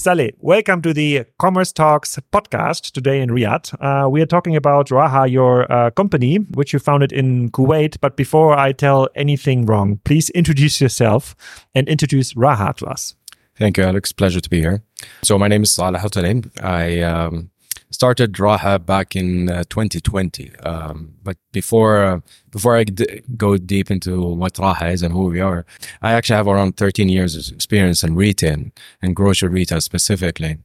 Saleh, welcome to the Commerce Talks podcast today in Riyadh. We are talking about Raha, your company, which you founded in Kuwait. But before I tell anything wrong, please introduce yourself and introduce Raha to us. Thank you, Alex. Pleasure to be here. So my name is Saleh AlTunaib. I started Raha back in 2020. But before I go deep into what Raha is and who we are, I actually have around 13 years of experience in retail and grocery retail specifically.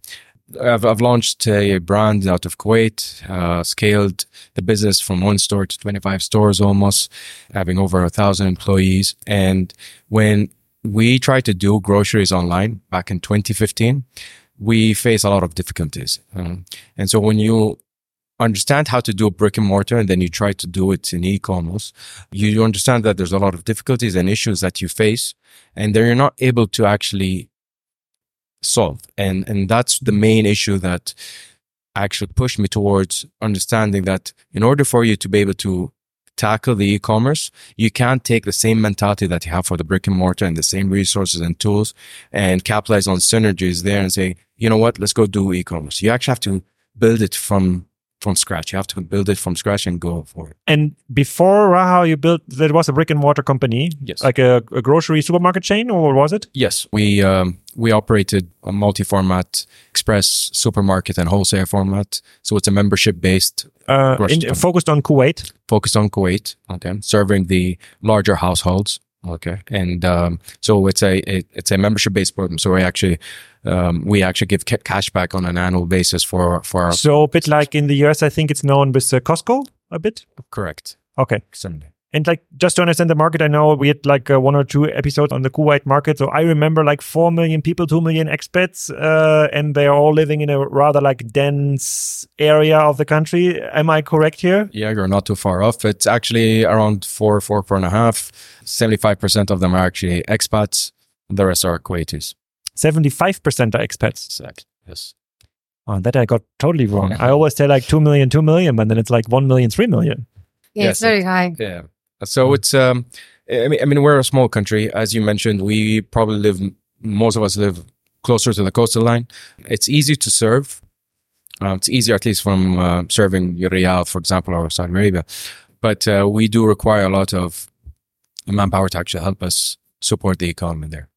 I've launched a brand out of Kuwait, scaled the business from one store to 25 stores almost, having over 1,000 employees. And when we tried to do groceries online back in 2015, we face a lot of difficulties. And so when you understand how to do brick and mortar and then you try to do it in e-commerce, you understand that there's a lot of difficulties and issues that you face and that you're not able to actually solve. And that's the main issue that actually pushed me towards understanding that in order for you to be able to tackle the e-commerce, you can't take the same mentality that you have for the brick and mortar and the same resources and tools and capitalize on synergies there and say, you know what, let's go do e-commerce. You actually have to build it from scratch. You have to build it from scratch and go for it. And before Raha, you built, there was a brick and mortar company, yes, like a grocery supermarket chain, or was it? Yes, we operated a multi-format express supermarket and wholesale format. So it's a membership-based focused on Kuwait. Focused on Kuwait, okay. Serving the larger households, okay. And so it's a membership-based program. So we actually give cash back on an annual basis for our... So a bit like in the US, I think it's known with Costco a bit? Correct. Okay. Sunday. And like, just to understand the market, I know we had like one or two episodes on the Kuwait market. So I remember like 4 million people, 2 million expats, and they are all living in a rather like dense area of the country. Am I correct here? Yeah, you're not too far off. It's actually around 4.5. 75% of them are actually expats. The rest are Kuwaitis. 75% are expats. Exactly. Yes. Oh, that I got totally wrong. I always say like 2 million, but then it's like 1 million, 3 million. Yeah, yes, it's very high. Yeah. So it's, I mean, we're a small country. As you mentioned, we probably most of us live closer to the coastal line. It's easy to serve. It's easier, at least from serving Riyadh, for example, or Saudi Arabia. But we do require a lot of manpower to actually help us support the economy there.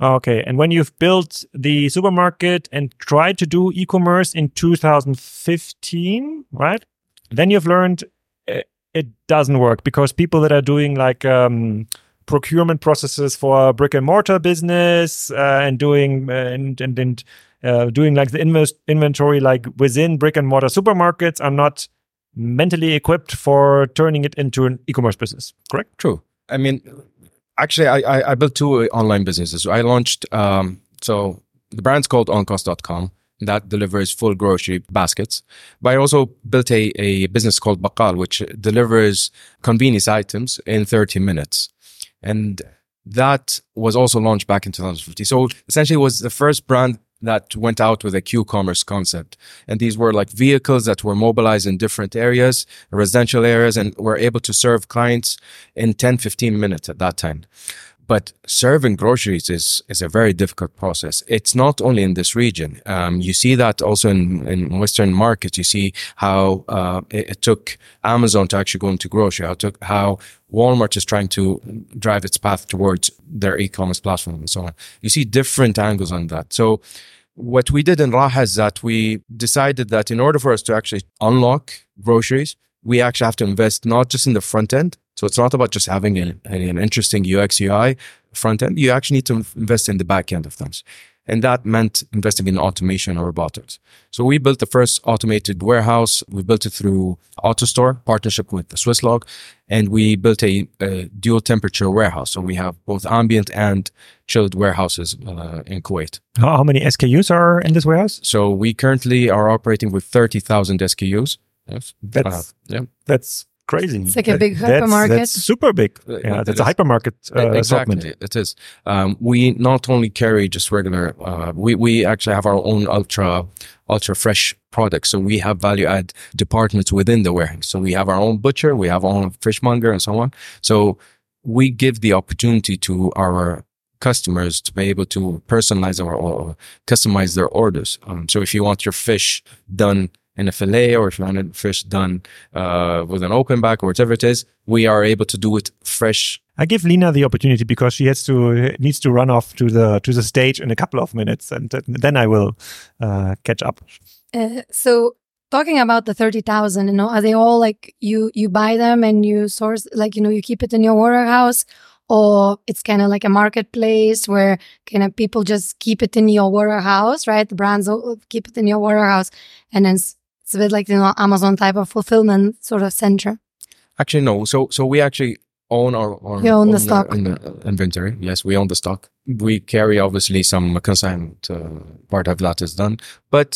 Okay. And when you've built the supermarket and tried to do e-commerce in 2015, right? Then you've learned it doesn't work because people that are doing like procurement processes for brick and mortar business and doing like the inventory like within brick and mortar supermarkets are not mentally equipped for turning it into an e-commerce business. Correct? True. I mean, actually, I built two online businesses. I launched so the brand's called OnCost.com. That delivers full grocery baskets. But I also built a business called Baqal, which delivers convenience items in 30 minutes. And that was also launched back in 2015. So essentially it was the first brand that went out with a Q-commerce concept. And these were like vehicles that were mobilized in different areas, residential areas, and were able to serve clients in 10, 15 minutes at that time. But serving groceries is a very difficult process. It's not only in this region. You see that also in Western markets. You see how it took Amazon to actually go into grocery, how Walmart is trying to drive its path towards their e-commerce platform and so on. You see different angles on that. So what we did in Raha is that we decided that in order for us to actually unlock groceries, we actually have to invest not just in the front end. So it's not about just having an interesting UX, UI front end. You actually need to invest in the back end of things. And that meant investing in automation or robotics. So we built the first automated warehouse. We built it through AutoStore, partnership with the Swisslog, and we built a dual temperature warehouse. So we have both ambient and chilled warehouses in Kuwait. How many SKUs are in this warehouse? So we currently are operating with 30,000 SKUs. Yes. That's crazy. It's like a big hypermarket. That's super big. Yeah, that's a hypermarket exactly. Assortment. It is. We not only carry just regular, we actually have our own ultra fresh products. So we have value add departments within the warehouse. So we have our own butcher, we have our own fishmonger and so on. So we give the opportunity to our customers to be able to personalize or customize their orders. So if you want your fish done in a fillet, or if you want your fish done with an open back or whatever it is, we are able to do it fresh. I give Lina the opportunity because she needs to run off to the stage in a couple of minutes, and then I will catch up. So talking about the 30,000, are they all like you buy them and you source, you keep it in your warehouse, or it's kind of like a marketplace where people just keep it in your warehouse, right? The brands keep it in your warehouse, and then it's a bit like Amazon type of fulfillment sort of center. Actually, no. So we actually own our own the stock. Inventory. Yes, we own the stock. We carry obviously some consignment part of that is done, but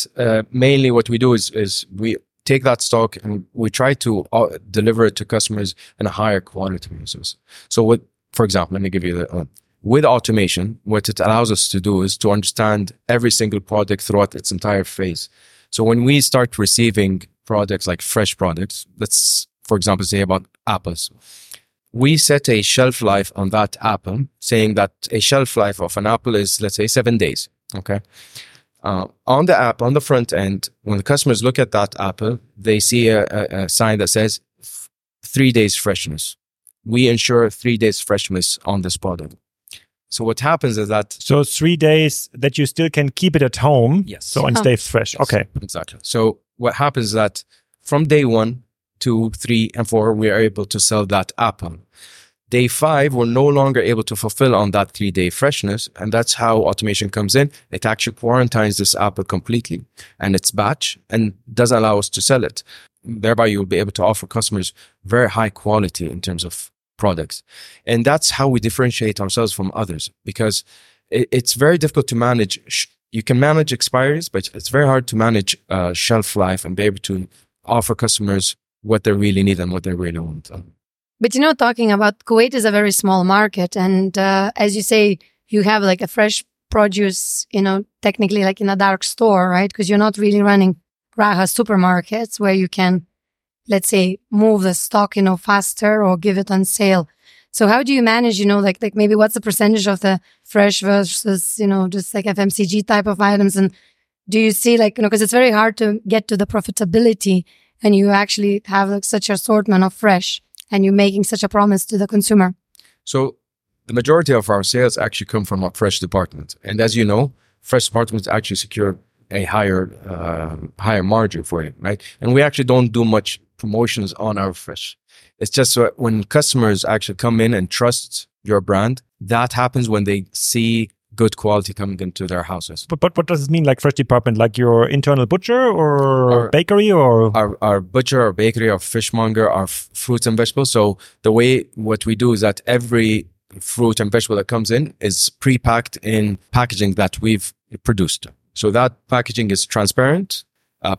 mainly what we do is we take that stock and we try to deliver it to customers in a higher quality. So what, for example, let me give you with automation, what it allows us to do is to understand every single product throughout its entire phase. So when we start receiving products like fresh products, let's for example say about apples. We set a shelf life on that apple, saying that a shelf life of an apple is, let's say, 7 days. Okay. On the app, on the front end, when the customers look at that apple, they see a sign that says 3 days freshness. We ensure 3 days freshness on this product. So what happens is that... So 3 days that you still can keep it at home. Yes. So and stay fresh. Yes. Okay. Exactly. So what happens is that from day 1, 2, 3, and 4, we are able to sell that apple. Day 5, we're no longer able to fulfill on that 3-day freshness, and that's how automation comes in. It actually quarantines this apple completely, and it's batch, and doesn't allow us to sell it. Thereby, you'll be able to offer customers very high quality in terms of products. And that's how we differentiate ourselves from others, because it's very difficult to manage. You can manage expiries, but it's very hard to manage shelf life and be able to offer customers what they really need and what they really want. But talking about Kuwait is a very small market, and as you say, you have like a fresh produce, technically like in a dark store, right? Because you're not really running Raha supermarkets where you can, let's say, move the stock, faster or give it on sale. So how do you manage, like maybe what's the percentage of the fresh versus, just like FMCG type of items? And do you see because it's very hard to get to the profitability, and you actually have such an assortment of fresh, and you're making such a promise to the consumer. So the majority of our sales actually come from our fresh department. And as you know, fresh departments actually secure a higher margin for it, right? And we actually don't do much promotions on our fresh. It's just when customers actually come in and trust your brand, that happens when they see good quality coming into their houses. But what does it mean, like fresh department, like your internal butcher or bakery or? Our butcher, our bakery, our fishmonger, our fruits and vegetables. So the way, what we do is that every fruit and vegetable that comes in is pre-packed in packaging that we've produced. So that packaging is transparent.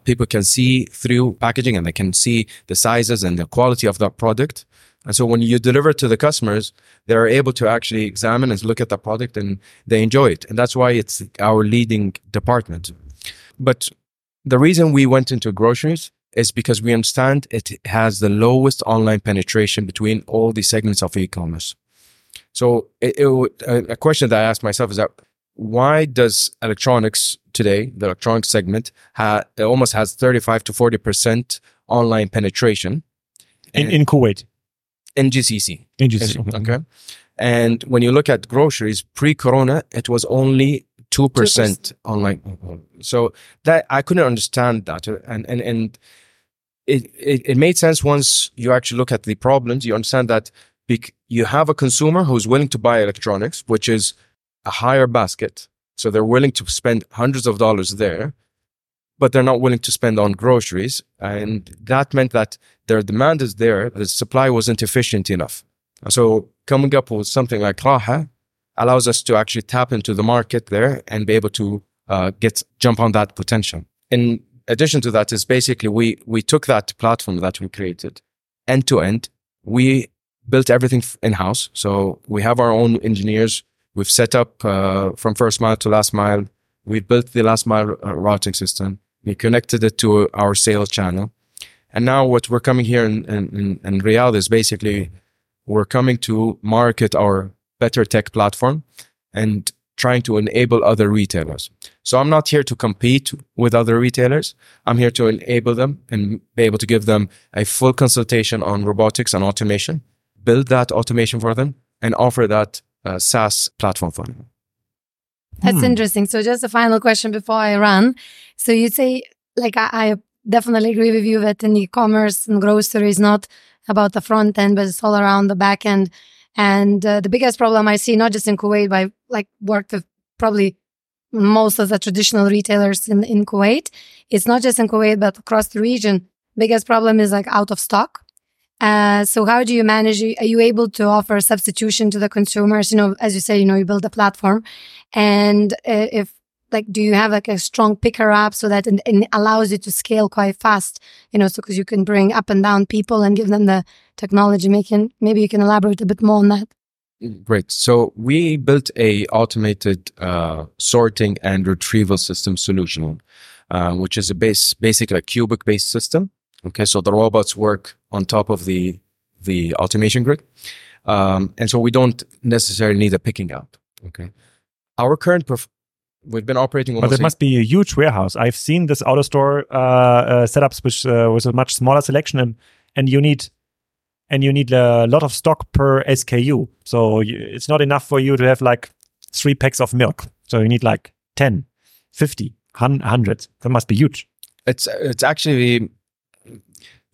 People can see through packaging, and they can see the sizes and the quality of that product. And so when you deliver it to the customers, they're able to actually examine and look at the product, and they enjoy it. And that's why it's our leading department. But the reason we went into groceries is because we understand it has the lowest online penetration between all the segments of e-commerce. So a question that I asked myself is that why does electronics today, the electronics segment, almost has 35 to 40% online penetration? In Kuwait? In GCC. Okay. And when you look at groceries, pre-corona, it was only 2% online. So that I couldn't understand that. And it made sense once you actually look at the problems. You understand that you have a consumer who's willing to buy electronics, which is a higher basket. So they're willing to spend hundreds of dollars there, but they're not willing to spend on groceries. And that meant that their demand is there, the supply wasn't efficient enough. So coming up with something like Raha allows us to actually tap into the market there and be able to jump on that potential. In addition to that is basically we took that platform that we created end to end. We built everything in-house. So we have our own engineers. We've set up from first mile to last mile. We built the last mile routing system. We connected it to our sales channel. And now what we're coming here in Riyadh is basically we're coming to market our better tech platform and trying to enable other retailers. So I'm not here to compete with other retailers. I'm here to enable them and be able to give them a full consultation on robotics and automation, build that automation for them, and offer that SaaS platform for them. That's interesting. So just a final question before I run. So you say, like, I definitely agree with you that in e-commerce and grocery is not about the front end, but it's all around the back end. And the biggest problem I see, not just in Kuwait, but I worked with probably most of the traditional retailers in Kuwait. It's not just in Kuwait, but across the region. Biggest problem is out of stock. So how do you manage? Are you able to offer substitution to the consumers? As you say, you build a platform. And do you have a strong picker up so that it allows you to scale quite fast? Because you can bring up and down people and give them the technology making. Maybe you can elaborate a bit more on that. Great. So we built a automated sorting and retrieval system solution, which is basically a cubic-based system. Okay, so the robots work on top of the automation grid. And so we don't necessarily need a picking out. Okay. Our current we've been operating almost. But there must be a huge warehouse. I've seen this AutoStore setups which was a much smaller selection and you need a lot of stock per SKU. So it's not enough for you to have 3 packs of milk. So you need 10, 50, 100. That must be huge. It's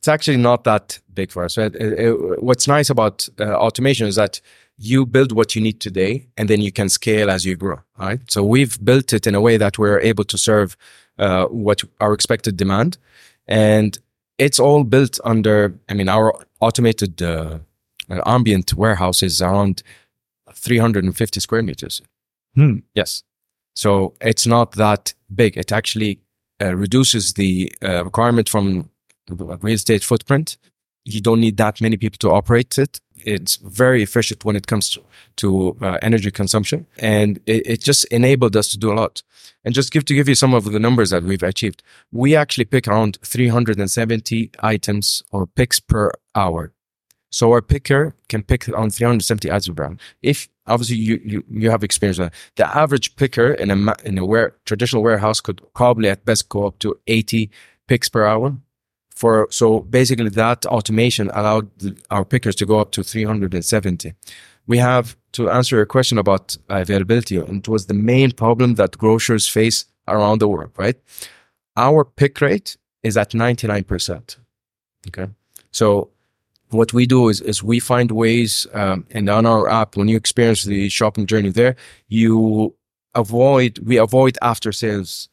actually not that big for us. What's nice about automation is that you build what you need today, and then you can scale as you grow. All right. So we've built it in a way that we're able to serve what our expected demand, and it's all built under. Our automated ambient warehouse is around 350 square meters. Yes. So it's not that big. It actually reduces the requirement from real estate footprint. You don't need that many people to operate it. It's very efficient when it comes to energy consumption. And it just enabled us to do a lot. And just to give you some of the numbers that we've achieved, we actually pick around 370 items or picks per hour. So our picker can pick on 370 items per hour. If obviously you have experience with that. The average picker in a traditional warehouse could probably at best go up to 80 picks per hour. So basically that automation allowed our pickers to go up to 370. We have to answer your question about availability, and it was the main problem that grocers face around the world, right? Our pick rate is at 99%. Okay. So what we do is we find ways, and on our app, when you experience the shopping journey there, we avoid after sales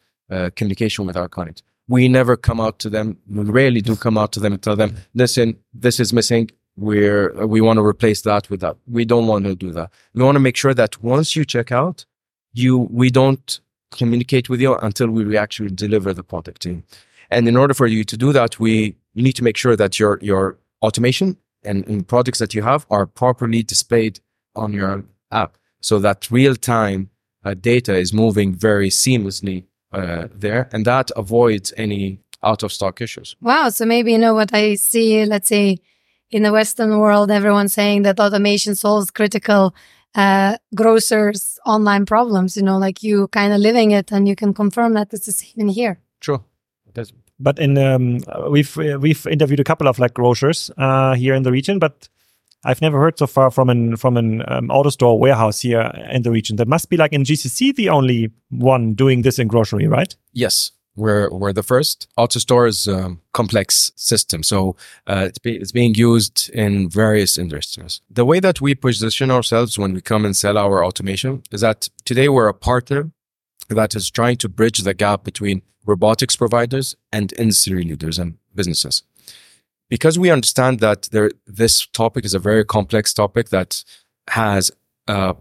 communication with our clients. We never come out to them. We rarely do come out to them and tell them, listen, this is missing. We want to replace that with that. We don't want to do that. We want to make sure that once you check out, we don't communicate with you until we actually deliver the product to you. And in order for you to do that, you need to make sure that your automation and products that you have are properly displayed on your app so that real-time data is moving very seamlessly there, and that avoids any out-of-stock issues. Wow. So maybe, what I see, let's say, in the Western world, everyone's saying that automation solves critical grocers' online problems, you kind of living it, and you can confirm that this is even here. True. But we've interviewed a couple of grocers here in the region, but I've never heard so far from an AutoStore warehouse here in the region. That must be in GCC the only one doing this in grocery, right? Yes, we're the first. AutoStore is a complex system, so it's being used in various industries. The way that we position ourselves when we come and sell our automation is that today we're a partner that is trying to bridge the gap between robotics providers and industry leaders and businesses. Because we understand that this topic is a very complex topic that has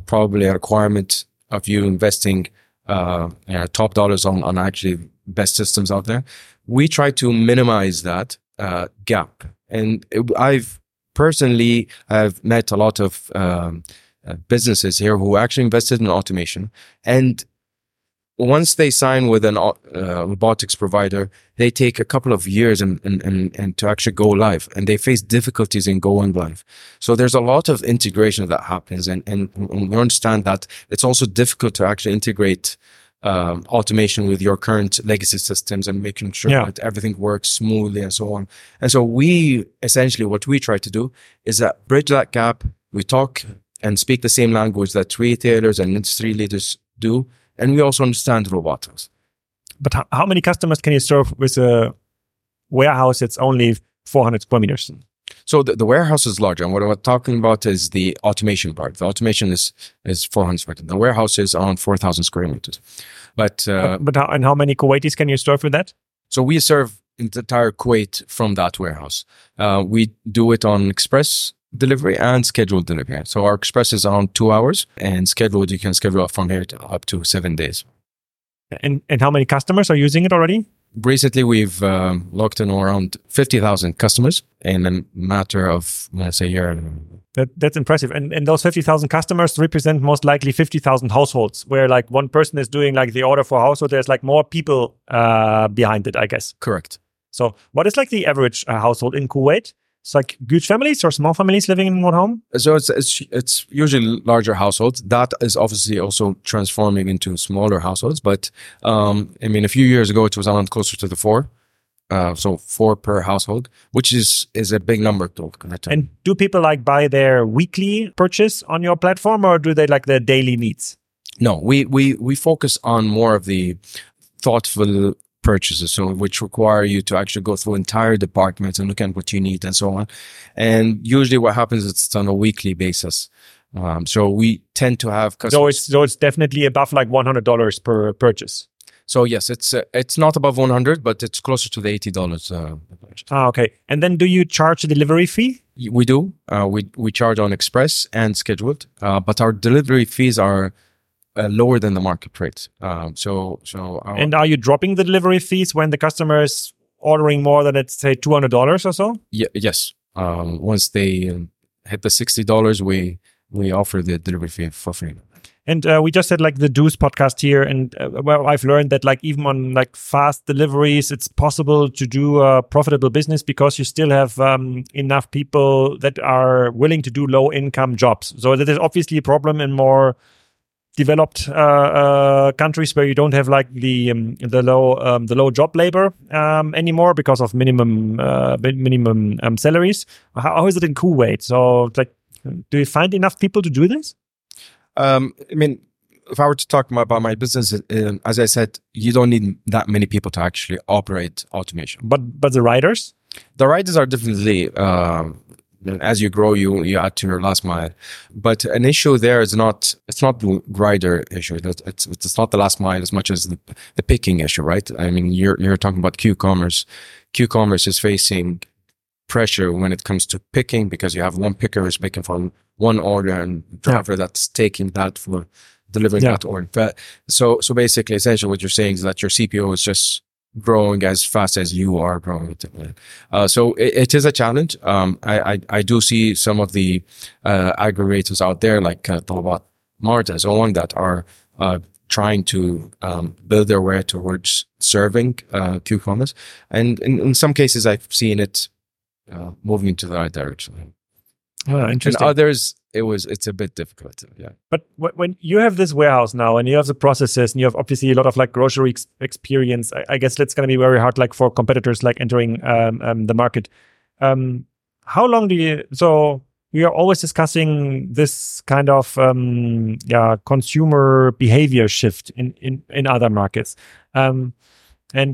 probably a requirement of you investing top dollars on actually best systems out there, we try to minimize that gap. And I've met a lot of businesses here who actually invested in automation. And once they sign with an robotics provider, they take a couple of years and to actually go live, and they face difficulties in going live. So there's a lot of integration that happens, and we understand that it's also difficult to actually integrate automation with your current legacy systems and making sure that everything works smoothly and so on. And so we essentially, what we try to do is that bridge that gap. We talk and speak the same language that retailers and industry leaders do, and we also understand robotics. But how many customers can you serve with a warehouse that's only 400 square meters? So the warehouse is larger, and what I'm talking about is the automation part. The automation is 400 square meters. The warehouse is around 4,000 square meters. But how many Kuwaitis can you serve with that? So we serve the entire Kuwait from that warehouse. We do it on express delivery and scheduled delivery. So our express is around 2 hours, and scheduled, you can schedule from here to up to 7 days. And how many customers are using it already? Recently, we've logged in around 50,000 customers in a matter of, let's say, a year. That's impressive. And those 50,000 customers represent most likely 50,000 households, where like one person is doing like the order for a household. There's like more people behind it, I guess. Correct. So what is like the average household in Kuwait? It's like huge families or small families living in one home? So it's usually larger households. That is obviously also transforming into smaller households. But I mean, a few years ago, it was around closer to the four. So four per household, which is a big number to connect to. And do people like buy their weekly purchase on your platform, or do they like their daily needs? No, we focus on more of the thoughtful purchases, so which require you to actually go through entire departments and look at what you need and so on. And usually what happens is it's on a weekly basis. So we tend to have customers. So it's definitely above like $100 per purchase. So yes, it's not above 100, but it's closer to the $80. Okay. And then do you charge a delivery fee? We do. We charge on express and scheduled, but our delivery fees are lower than the market rate. And are you dropping the delivery fees when the customer is ordering more than, let's say, $200 or so? Yes. Once they hit the $60, we offer the delivery fee for free. And we just had like the Deuce podcast here, and well, I've learned that like even on like fast deliveries, it's possible to do a profitable business because you still have enough people that are willing to do low-income jobs. So that is obviously a problem in more developed countries where you don't have like the low job labor anymore because of minimum salaries. How is it in Kuwait? So like, do you find enough people to do this? I mean, if I were to talk about my business, as I said, you don't need that many people to actually operate automation. But the riders? The riders are definitely. As you grow, you add to your last mile. But an issue there is it's not the rider issue. It's not the last mile as much as the picking issue, right? I mean, you're talking about Q-commerce. Q-commerce is facing pressure when it comes to picking because you have one picker who's picking from one order and driver that's taking that for delivering that order. But so basically, essentially what you're saying is that your CPO is just growing as fast as you are growing. So it is a challenge. I do see some of the aggregators out there like Talabat Mart and so on that are trying to build their way towards serving Q-commerce. And in some cases, I've seen it moving into the right direction. Oh, interesting. And others, it's a bit difficult. Yeah. But when you have this warehouse now and you have the processes and you have obviously a lot of like grocery experience, I guess that's going to be very hard like for competitors like entering the market. How long so we are always discussing this kind of consumer behavior shift in other markets. And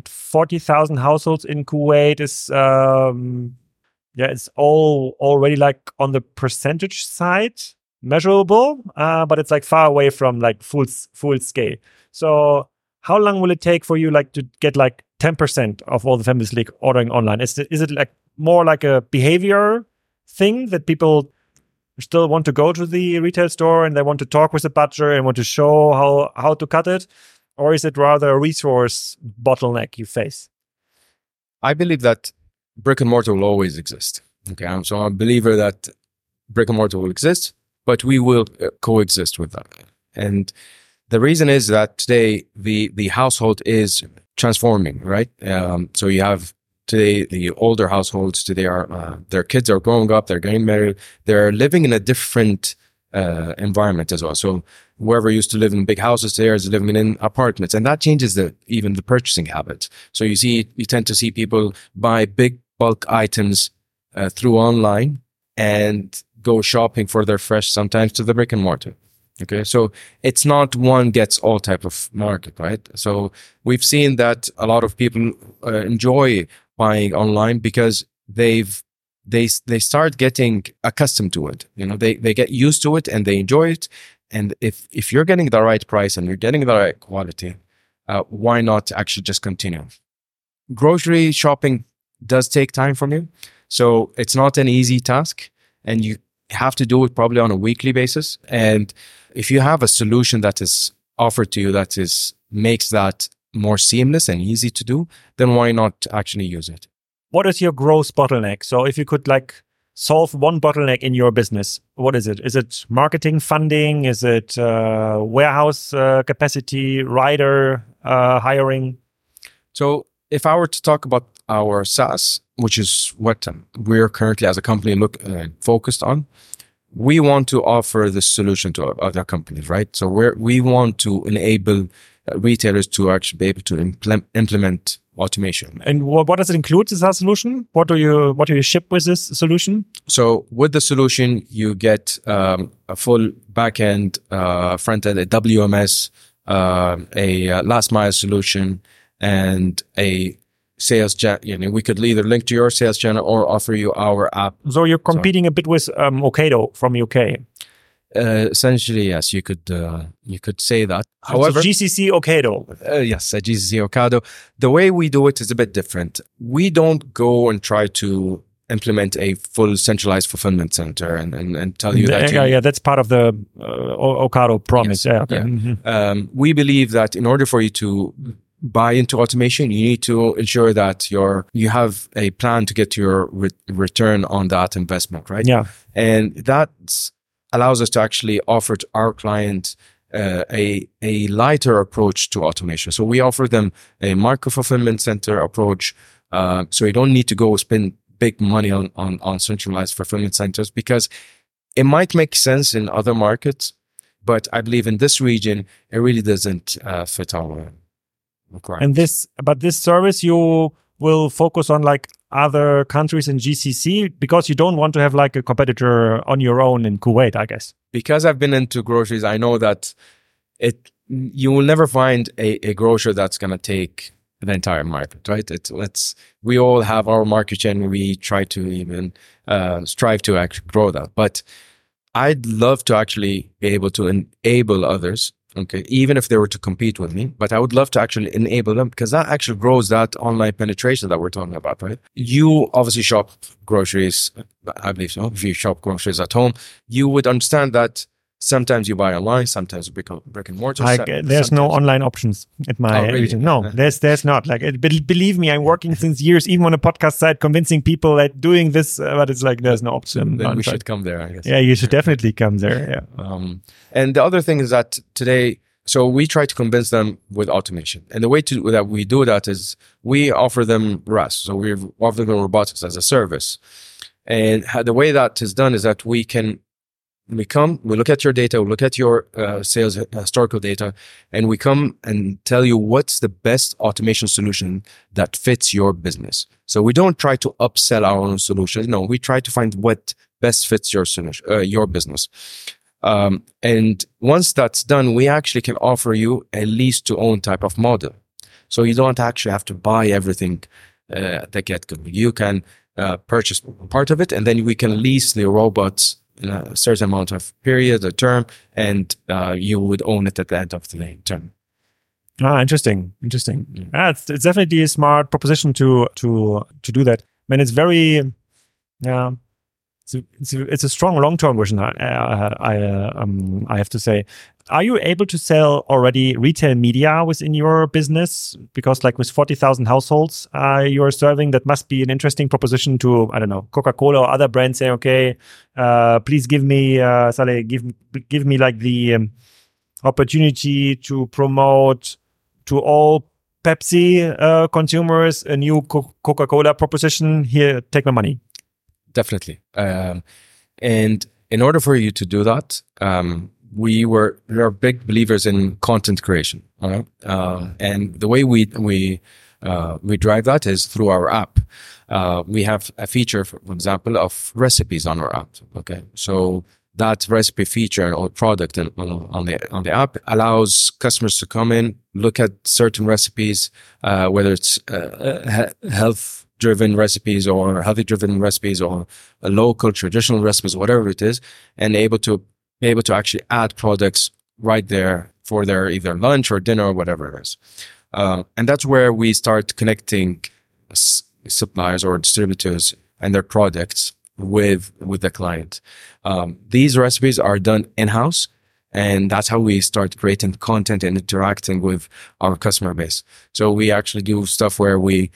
40,000 households in Kuwait is it's all already like on the percentage side measurable, but it's like far away from like full scale. So how long will it take for you like to get like 10% of all the families like ordering online? Is it like more like a behavior thing that people still want to go to the retail store and they want to talk with the butcher and want to show how to cut it? Or is it rather a resource bottleneck you face? I believe that brick and mortar will always exist. Okay, so I'm a believer that brick and mortar will exist, but we will coexist with that. And The reason is that today the household is transforming, right? So you have today the older households. Today are their kids are growing up, they're getting married, they're living in a different environment as well. So whoever used to live in big houses today is living in apartments, and that changes even the purchasing habits. So you tend to see people buy big bulk items through online and go shopping for their fresh sometimes to the brick and mortar. Okay, so it's not one gets all type of market, right? So we've seen that a lot of people enjoy buying online because they start getting accustomed to it. You know, they get used to it and they enjoy it. And if you're getting the right price and you're getting the right quality, why not actually just continue? Grocery shopping does take time from you, so it's not an easy task, and you have to do it probably on a weekly basis. And if you have a solution that is offered to you that is makes that more seamless and easy to do, then why not actually use it? What is your growth bottleneck? So if you could solve one bottleneck in your business, what is it? Is it marketing, funding? Is it warehouse capacity, rider hiring? So if I were to talk about our SaaS, which is what we're currently as a company focused on, we want to offer this solution to other companies, right? So we want to enable retailers to actually be able to implement automation. And what does it include, the SaaS solution? What do you ship with this solution? So with the solution, you get a full back-end, front-end, a WMS, a last-mile solution, and a sales channel. You know, we could either link to your sales channel or offer you our app. So you're competing a bit with Ocado from UK. Essentially, yes, you could say that. However, GCC Ocado. Yes, a GCC Ocado. The way we do it is a bit different. We don't go and try to implement a full centralized fulfillment center and tell you that. Yeah, that's part of the Ocado promise. Yes, yeah, okay. Yeah. Mm-hmm. We believe that in order for you to buy into automation, you need to ensure that you have a plan to get your return on that investment, right? Yeah. And that allows us to actually offer to our client a lighter approach to automation. So we offer them a micro-fulfillment center approach. So you don't need to go spend big money on centralized fulfillment centers, because it might make sense in other markets, but I believe in this region, it really doesn't fit our requirements. And this service you will focus on other countries in GCC, because you don't want to have a competitor on your own in Kuwait, I guess. Because I've been into groceries, I know that you will never find a grocer that's going to take the entire market, right? We all have our market share, and we try to even strive to actually grow that. But I'd love to actually be able to enable others, okay, even if they were to compete with me, but I would love to actually enable them, because that actually grows that online penetration that we're talking about, right? You obviously shop groceries, I believe so. If you shop groceries at home, you would understand that sometimes you buy online, sometimes brick and mortar. There's no online options at my region. Really? No, there's not. Believe me, I'm working since years, even on a podcast site, convincing people that doing this, but it's there's no option. Then we should come there, I guess. Yeah, you should definitely come there. Yeah. And the other thing is that today, so we try to convince them with automation, and the way that we do that is we offer them RaaS. So we offer them robotics as a service, and the way that is done is that we look at your data, we look at your sales historical data, and we come and tell you what's the best automation solution that fits your business. So we don't try to upsell our own solution. No, we try to find what best fits your solution, your business. And once that's done, we actually can offer you a lease-to-own type of model. So you don't actually have to buy everything at the get-go. You can purchase part of it, and then we can lease the robots in a certain amount of period or term, and you would own it at the end of the term. Interesting. Yeah. It's definitely a smart proposition to do that. I mean, it's very, yeah, it's a strong long-term vision, I have to say. Are you able to sell already retail media within your business? Because with 40,000 households you're serving, that must be an interesting proposition to, I don't know, Coca-Cola or other brands saying, okay, please give me, Saleh, give me the opportunity to promote to all Pepsi consumers a new Coca-Cola proposition. Here, take my money. Definitely. And in order for you to do that, we are big believers in content creation. Right? And the way we drive that is through our app. We have a feature, for example, of recipes on our app. Okay, so that recipe feature or product on the app allows customers to come in, look at certain recipes, whether it's health-driven recipes or healthy-driven recipes or local traditional recipes, whatever it is, and able to actually add products right there for their either lunch or dinner or whatever it is. And that's where we start connecting suppliers or distributors and their products with the client. These recipes are done in-house, and that's how we start creating content and interacting with our customer base. So we actually do stuff where we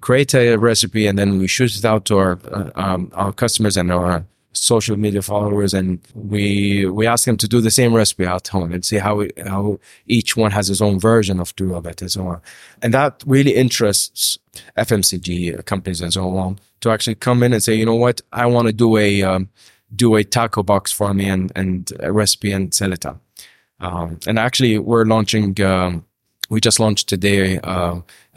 create a recipe and then we shoot it out to our customers and our social media followers, and we ask them to do the same recipe at home and see how each one has his own version of it and so on. And that really interests FMCG companies and so on to actually come in and say, you know what, I want to do a taco box for me and a recipe and sell it out. And actually we're launching, we just launched today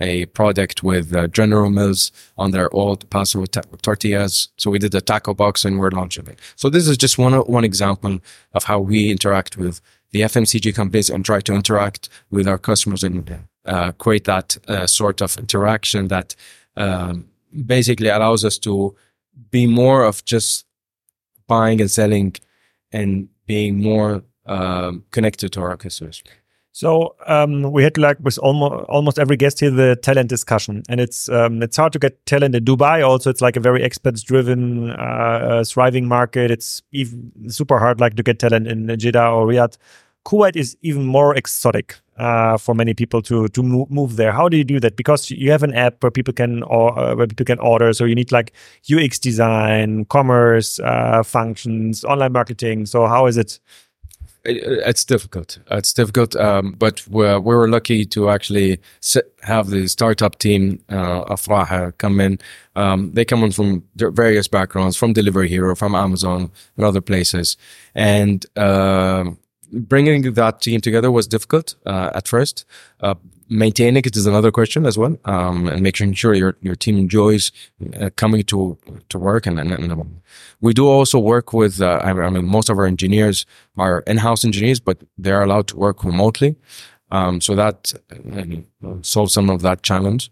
a product with General Mills on their old Paso tortillas. So we did a taco box and we're launching it. So this is just one example of how we interact with the FMCG companies and try to interact with our customers and create that sort of interaction that basically allows us to be more of just buying and selling and being more connected to our customers. So we had, like, with almost every guest here, the talent discussion, and it's hard to get talent in Dubai. Also, it's like a very expats-driven, thriving market. It's even super hard, like, to get talent in Jeddah or Riyadh. Kuwait is even more exotic for many people to move there. How do you do that? Because you have an app where people can order. So you need, like, UX design, commerce functions, online marketing. So how is it? It's difficult. But we were lucky to actually have the startup team of Raha come in. They come in from various backgrounds, from Delivery Hero, from Amazon, and other places. And bringing that team together was difficult at first. Maintaining it is another question as well, and making sure your team enjoys coming to work. And we do also work with, most of our engineers are in-house engineers, but they're allowed to work remotely. So that solves some of that challenge.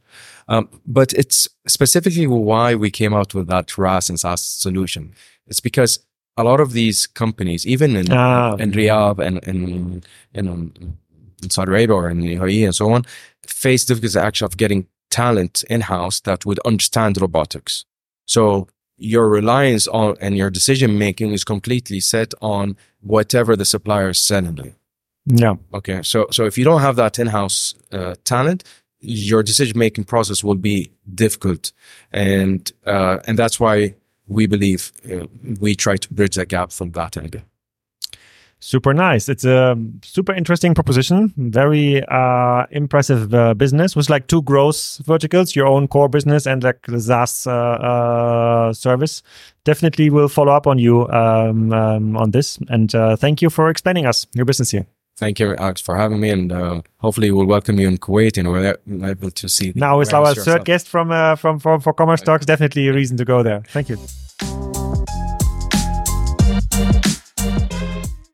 But it's specifically why we came out with that RaaS and SaaS solution. It's because a lot of these companies, even in Riyadh and in Saudi Arabia or in UAE and so on, face difficulties actually of getting talent in-house that would understand robotics. So your reliance on and your decision-making is completely set on whatever the supplier is selling you. Yeah. Okay. So if you don't have that in-house talent, your decision-making process will be difficult. And that's why we believe we try to bridge that gap from that angle. Super nice. It's a super interesting proposition. Very impressive business with, like, two growth verticals, your own core business and, like, the SaaS service. Definitely we'll follow up on you on this. And thank you for explaining us your business here. Thank you, Alex, for having me, and hopefully we'll welcome you in Kuwait, and we're able to see. Now, with our third guest from Commerce Talks, definitely a reason to go there. Thank you.